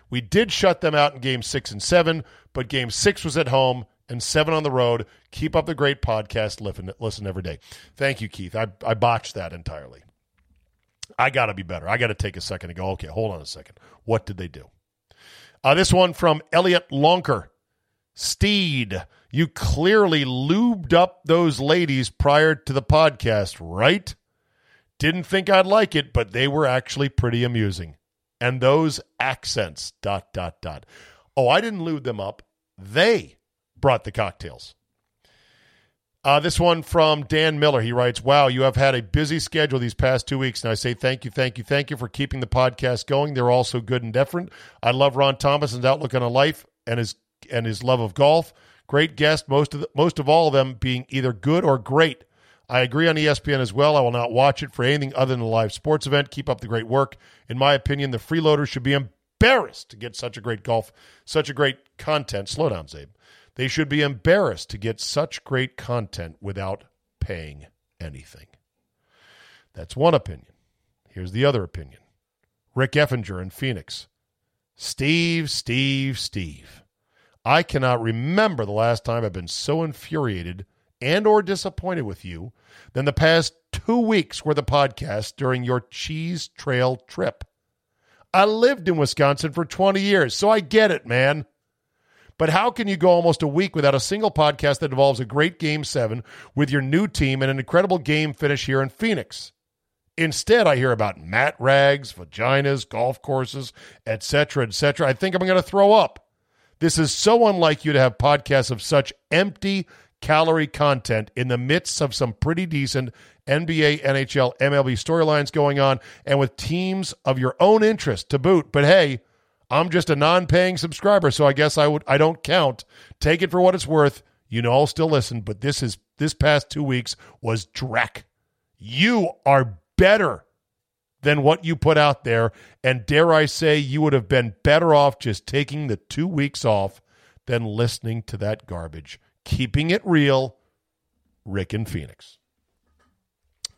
We did shut them out in game six and seven, but game six was at home and seven on the road. Keep up the great podcast. Listen, listen every day. Thank you, Keith. I, I botched that entirely. I got to be better. I got to take a second and go, okay, hold on a second. What did they do? Uh, this one from Elliot Lonker. Steed, you clearly lubed up those ladies prior to the podcast, right? Didn't think I'd like it, but they were actually pretty amusing. And those accents, dot, dot, dot. Oh, I didn't lube them up. They brought the cocktails. Uh, this one from Dan Miller. He writes, wow, you have had a busy schedule these past two weeks, and I say thank you, thank you, thank you for keeping the podcast going. They're all so good and different. I love Ron Thomason's outlook on life and his and his love of golf. Great guest, most of the, most of all of them being either good or great. I agree on E S P N as well. I will not watch it for anything other than a live sports event. Keep up the great work. In my opinion, the freeloaders should be embarrassed to get such a great golf, such a great content. Slow down, Zabe. They should be embarrassed to get such great content without paying anything. That's one opinion. Here's the other opinion. Rick Effinger in Phoenix. Steve, Steve, Steve. I cannot remember the last time I've been so infuriated and or disappointed with you than the past two weeks were the podcast during your Cheese Trail trip. I lived in Wisconsin for twenty years, so I get it, man. But how can you go almost a week without a single podcast that involves a great Game seven with your new team and an incredible game finish here in Phoenix? Instead, I hear about mat rags, vaginas, golf courses, et cetera, et cetera. I think I'm going to throw up. This is so unlike you to have podcasts of such empty calorie content in the midst of some pretty decent N B A, N H L, M L B storylines going on and with teams of your own interest to boot. But hey, I'm just a non-paying subscriber, so I guess I would I don't count. Take it for what it's worth. You know, I'll still listen, but this is this past two weeks was dreck. You are better than what you put out there, and dare I say you would have been better off just taking the two weeks off than listening to that garbage. Keeping it real, Rick in Phoenix.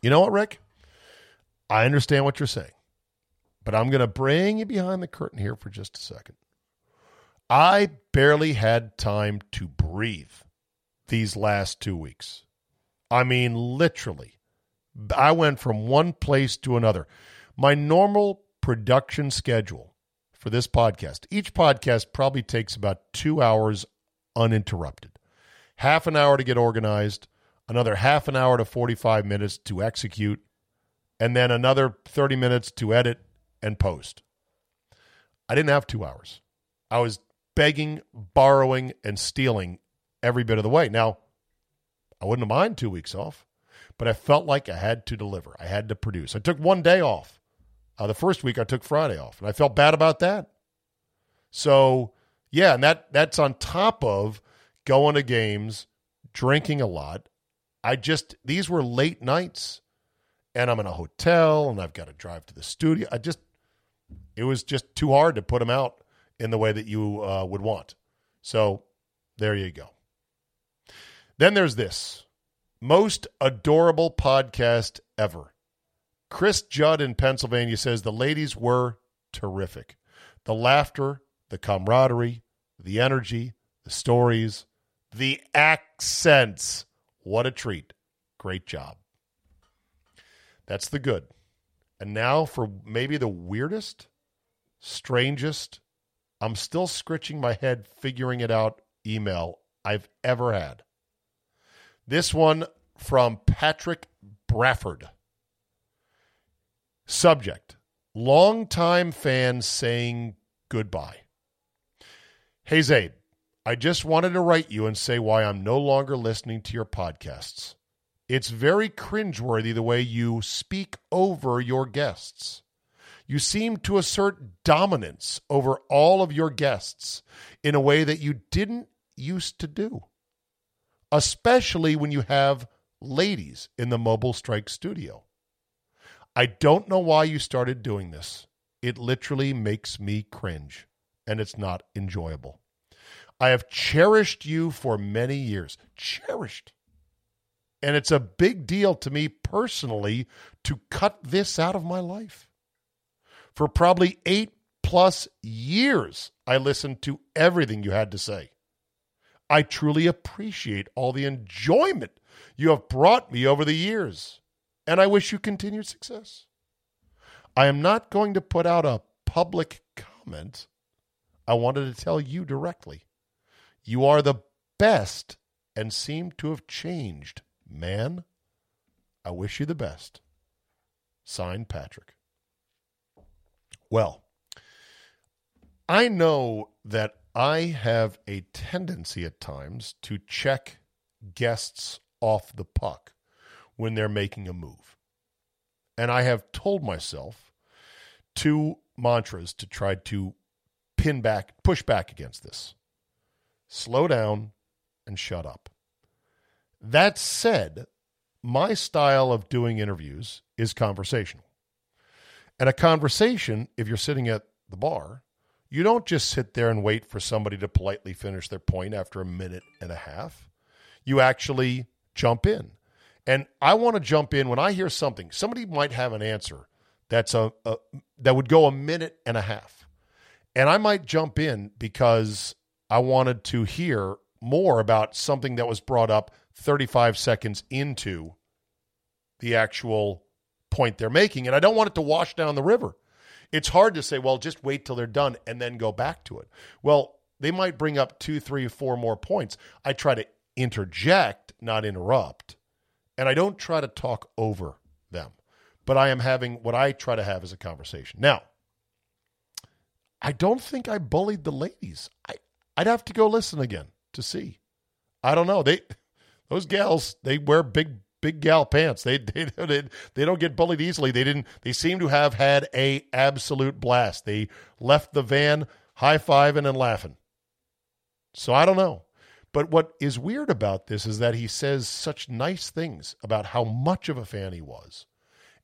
You know what, Rick? I understand what you're saying, but I'm going to bring you behind the curtain here for just a second. I barely had time to breathe these last two weeks. I mean, literally, I went from one place to another. My normal production schedule for this podcast, each podcast probably takes about two hours uninterrupted. Half an hour to get organized, another half an hour to forty-five minutes to execute, and then another thirty minutes to edit and post. I didn't have two hours. I was begging, borrowing, and stealing every bit of the way. Now, I wouldn't have minded two weeks off, but I felt like I had to deliver. I had to produce. I took one day off. Uh, the first week I took Friday off, and I felt bad about that. So, yeah, and that that's on top of going to games, drinking a lot. I just, these were late nights, and I'm in a hotel, and I've got to drive to the studio. I just, it was just too hard to put them out in the way that you uh, would want. So there you go. Then there's this. Most adorable podcast ever. Chris Judd in Pennsylvania says the ladies were terrific. The laughter, the camaraderie, the energy, the stories, the accents. What a treat. Great job. That's the good. And now for maybe the weirdest, strangest, I'm still scratching my head figuring it out email I've ever had. This one from Patrick Brafford. Subject, longtime fan saying goodbye. Hey, Zabe. I just wanted to write you and say why I'm no longer listening to your podcasts. It's very cringeworthy the way you speak over your guests. You seem to assert dominance over all of your guests in a way that you didn't used to do, especially when you have ladies in the Mobile Strike studio. I don't know why you started doing this. It literally makes me cringe, and it's not enjoyable. I have cherished you for many years. Cherished. And it's a big deal to me personally to cut this out of my life. For probably eight plus years, I listened to everything you had to say. I truly appreciate all the enjoyment you have brought me over the years, and I wish you continued success. I am not going to put out a public comment. I wanted to tell you directly. You are the best and seem to have changed, man. I wish you the best. Signed, Patrick. Well, I know that I have a tendency at times to check guests off the puck when they're making a move. And I have told myself two mantras to try to pin back, push back against this. Slow down, and shut up. That said, my style of doing interviews is conversational. And a conversation, if you're sitting at the bar, you don't just sit there and wait for somebody to politely finish their point after a minute and a half. You actually jump in. And I want to jump in when I hear something. Somebody might have an answer that's a, a that would go a minute and a half. And I might jump in because I wanted to hear more about something that was brought up thirty-five seconds into the actual point they're making. And I don't want it to wash down the river. It's hard to say, well, just wait till they're done and then go back to it. Well, they might bring up two, three, four more points. I try to interject, not interrupt. And I don't try to talk over them. But I am having what I try to have as a conversation. Now, I don't think I bullied the ladies. I I'd have to go listen again to see. I don't know. They, those gals, they wear big, big gal pants. They they they, they don't get bullied easily. They didn't. They seem to have had a absolute blast. They left the van high-fiving and laughing. So I don't know. But what is weird about this is that he says such nice things about how much of a fan he was.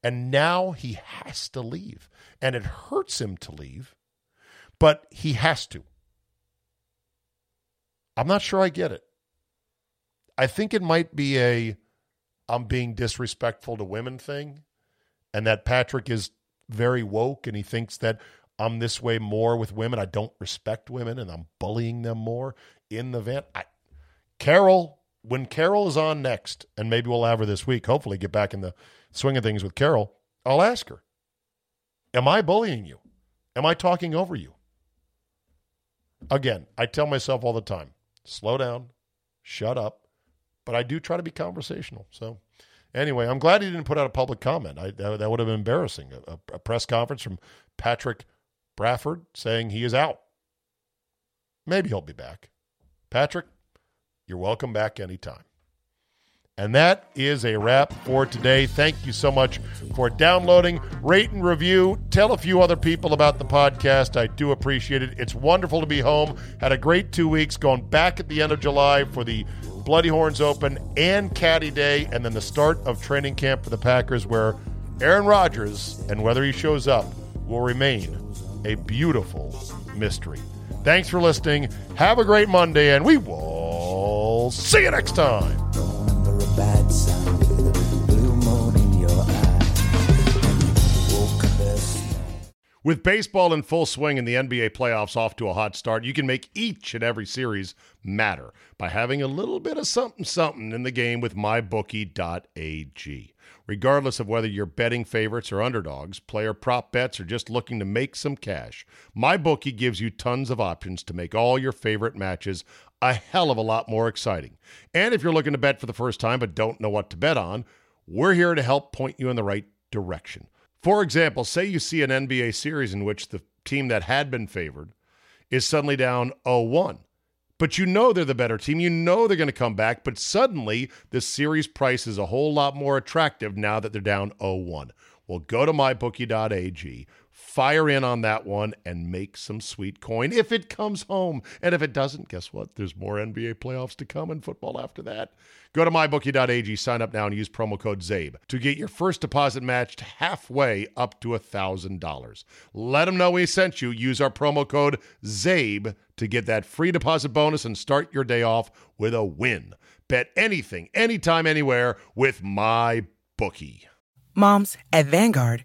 And now he has to leave. And it hurts him to leave, but he has to. I'm not sure I get it. I think it might be a I'm being disrespectful to women thing, and that Patrick is very woke and he thinks that I'm this way more with women. I don't respect women and I'm bullying them more in the van. I, Carol, when Carol is on next, and maybe we'll have her this week, hopefully get back in the swing of things with Carol, I'll ask her, am I bullying you? Am I talking over you? Again, I tell myself all the time, slow down, shut up, but I do try to be conversational. So anyway, I'm glad he didn't put out a public comment. I, that, that would have been embarrassing. A, a press conference from Patrick Bradford saying he is out. Maybe he'll be back. Patrick, you're welcome back anytime. And that is a wrap for today. Thank you so much for downloading. Rate and review. Tell a few other people about the podcast. I do appreciate it. It's wonderful to be home. Had a great two weeks. Going back at the end of July for the Bloody Horns Open and Caddy Day. And then the start of training camp for the Packers, where Aaron Rodgers, and whether he shows up, will remain a beautiful mystery. Thanks for listening. Have a great Monday, and we will see you next time. With baseball in full swing and the N B A playoffs off to a hot start, you can make each and every series matter by having a little bit of something-something in the game with my bookie dot a g. Regardless of whether you're betting favorites or underdogs, player prop bets, or just looking to make some cash, MyBookie gives you tons of options to make all your favorite matches a hell of a lot more exciting. And if you're looking to bet for the first time but don't know what to bet on, we're here to help point you in the right direction. For example, say you see an N B A series in which the team that had been favored is suddenly down oh one. But you know they're the better team. You know they're going to come back. But suddenly, the series price is a whole lot more attractive now that they're down oh one. Well, go to my bookie dot a g, fire in on that one, and make some sweet coin if it comes home. And if it doesn't, guess what? There's more N B A playoffs to come and football after that. Go to my bookie dot a g, sign up now, and use promo code ZABE to get your first deposit matched halfway up to one thousand dollars. Let them know we sent you. Use our promo code ZABE to get that free deposit bonus and start your day off with a win. Bet anything, anytime, anywhere with MyBookie. Moms, at Vanguard,